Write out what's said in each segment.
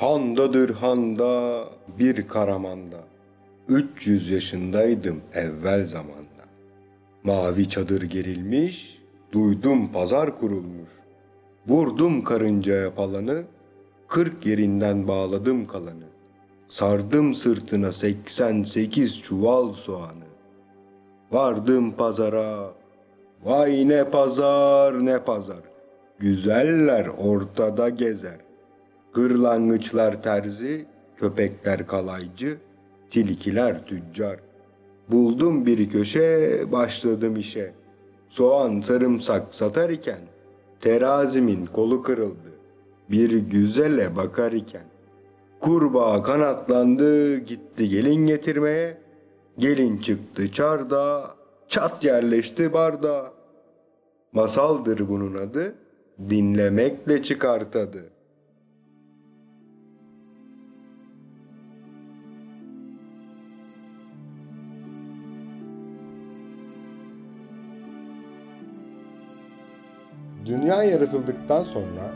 Handa dürhanda bir karamanda, 300 yaşındaydım evvel zamanda. Mavi çadır gerilmiş, duydum pazar kurulmuş. Vurdum karıncaya palanı, 40 yerinden bağladım kalanı. Sardım sırtına 88 çuval soğanı. Vardım pazara, vay ne pazar ne pazar. Güzeller ortada gezer. Kırlangıçlar terzi, köpekler kalaycı, tilkiler tüccar. Buldum bir köşe, başladım işe. Soğan sarımsak satar iken, terazimin kolu kırıldı. Bir güzele bakar iken. Kurbağa kanatlandı, gitti gelin getirmeye. Gelin çıktı çarda, çat yerleşti barda. Masaldır bunun adı, dinlemekle çıkar tadı. Dünya yaratıldıktan sonra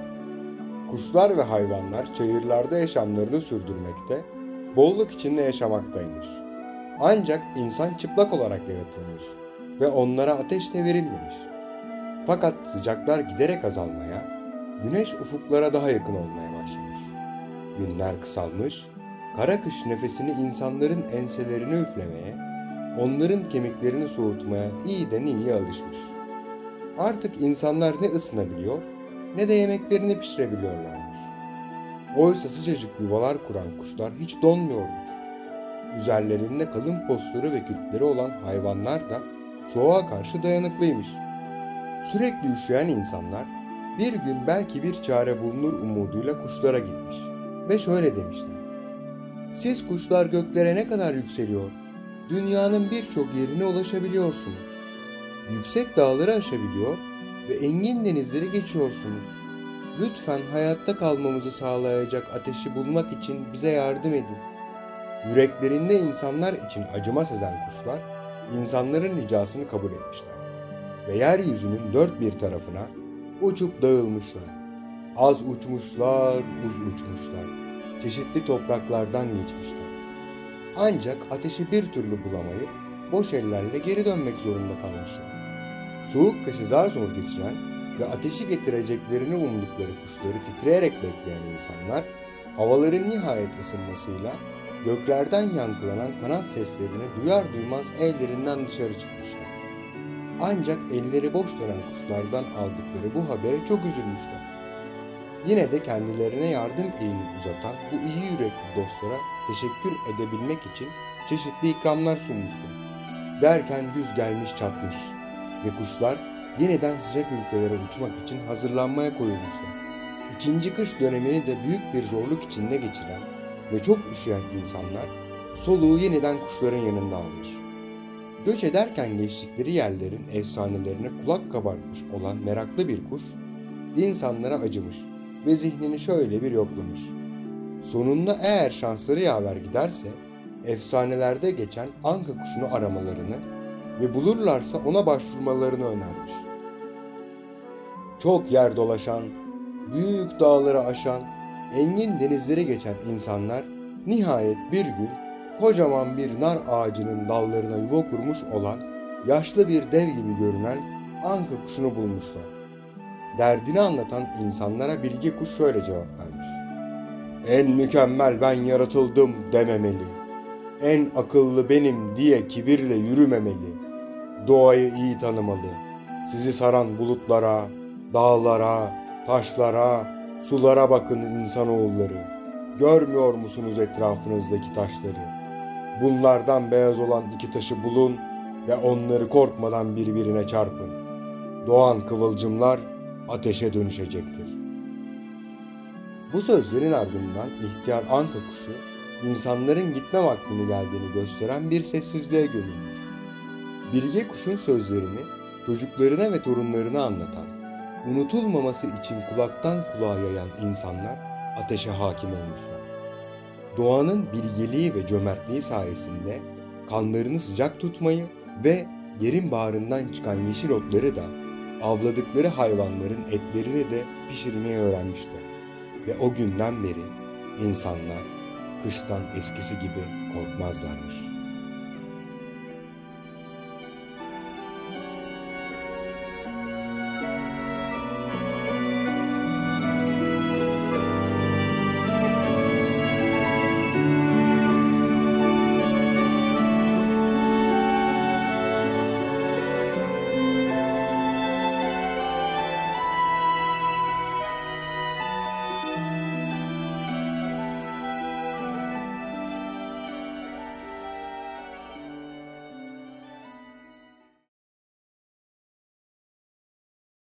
kuşlar ve hayvanlar çayırlarda yaşamlarını sürdürmekte, bolluk içinde yaşamaktaymış. Ancak insan çıplak olarak yaratılmış ve onlara ateş de verilmemiş. Fakat sıcaklar giderek azalmaya, güneş ufuklara daha yakın olmaya başlamış. Günler kısalmış, kara kış nefesini insanların enselerini üflemeye, onların kemiklerini soğutmaya iyiden iyiye alışmış. Artık insanlar ne ısınabiliyor ne de yemeklerini pişirebiliyorlarmış. Oysa sıcacık yuvalar kuran kuşlar hiç donmuyormuş. Üzerlerinde kalın postları ve kürkleri olan hayvanlar da soğuğa karşı dayanıklıymış. Sürekli üşüyen insanlar bir gün belki bir çare bulunur umuduyla kuşlara gitmiş ve şöyle demişler: "Siz kuşlar göklere ne kadar yükseliyor, dünyanın birçok yerine ulaşabiliyorsunuz. Yüksek dağları aşabiliyor ve engin denizleri geçiyorsunuz. Lütfen hayatta kalmamızı sağlayacak ateşi bulmak için bize yardım edin." Yüreklerinde insanlar için acıma sezen kuşlar, insanların ricasını kabul etmişler. Ve yeryüzünün dört bir tarafına uçup dağılmışlar. Az uçmuşlar, uz uçmuşlar. Çeşitli topraklardan geçmişler. Ancak ateşi bir türlü bulamayıp boş ellerle geri dönmek zorunda kalmışlar. Soğuk kışı zar zor geçiren ve ateşi getireceklerini umdukları kuşları titreyerek bekleyen insanlar, havaların nihayet ısınmasıyla göklerden yankılanan kanat seslerini duyar duymaz evlerinden dışarı çıkmışlar. Ancak elleri boş dönen kuşlardan aldıkları bu habere çok üzülmüşler. Yine de kendilerine yardım elini uzatan bu iyi yürekli dostlara teşekkür edebilmek için çeşitli ikramlar sunmuşlar. Derken güz gelmiş çatmış ve kuşlar yeniden sıcak ülkelere uçmak için hazırlanmaya koyulmuşlar. İkinci kış dönemini de büyük bir zorluk içinde geçiren ve çok üşüyen insanlar soluğu yeniden kuşların yanında almış. Göç ederken geçtikleri yerlerin efsanelerine kulak kabartmış olan meraklı bir kuş, insanlara acımış ve zihnini şöyle bir yoklamış: sonunda eğer şansları yaver giderse, efsanelerde geçen anka kuşunu aramalarını ve bulurlarsa ona başvurmalarını önermiş. Çok yer dolaşan, büyük dağları aşan, engin denizleri geçen insanlar nihayet bir gün kocaman bir nar ağacının dallarına yuva kurmuş olan yaşlı bir dev gibi görünen anka kuşunu bulmuşlar. Derdini anlatan insanlara bilge kuş şöyle cevap vermiş: "En mükemmel ben yaratıldım dememeli. En akıllı benim diye kibirle yürümemeli. Doğayı iyi tanımalı. Sizi saran bulutlara, dağlara, taşlara, sulara bakın insanoğulları. Görmüyor musunuz etrafınızdaki taşları? Bunlardan beyaz olan iki taşı bulun ve onları korkmadan birbirine çarpın. Doğan kıvılcımlar ateşe dönüşecektir." Bu sözlerin ardından ihtiyar anka kuşu, İnsanların gitme vaktini geldiğini gösteren bir sessizliğe gömülmüş. Bilge kuşun sözlerini çocuklarına ve torunlarına anlatan, unutulmaması için kulaktan kulağa yayan insanlar ateşe hakim olmuşlar. Doğanın bilgeliği ve cömertliği sayesinde kanlarını sıcak tutmayı ve yerin bağrından çıkan yeşil otları da, avladıkları hayvanların etlerini de pişirmeyi öğrenmişler. Ve o günden beri İnsanlar kıştan eskisi gibi korkmazlarmış.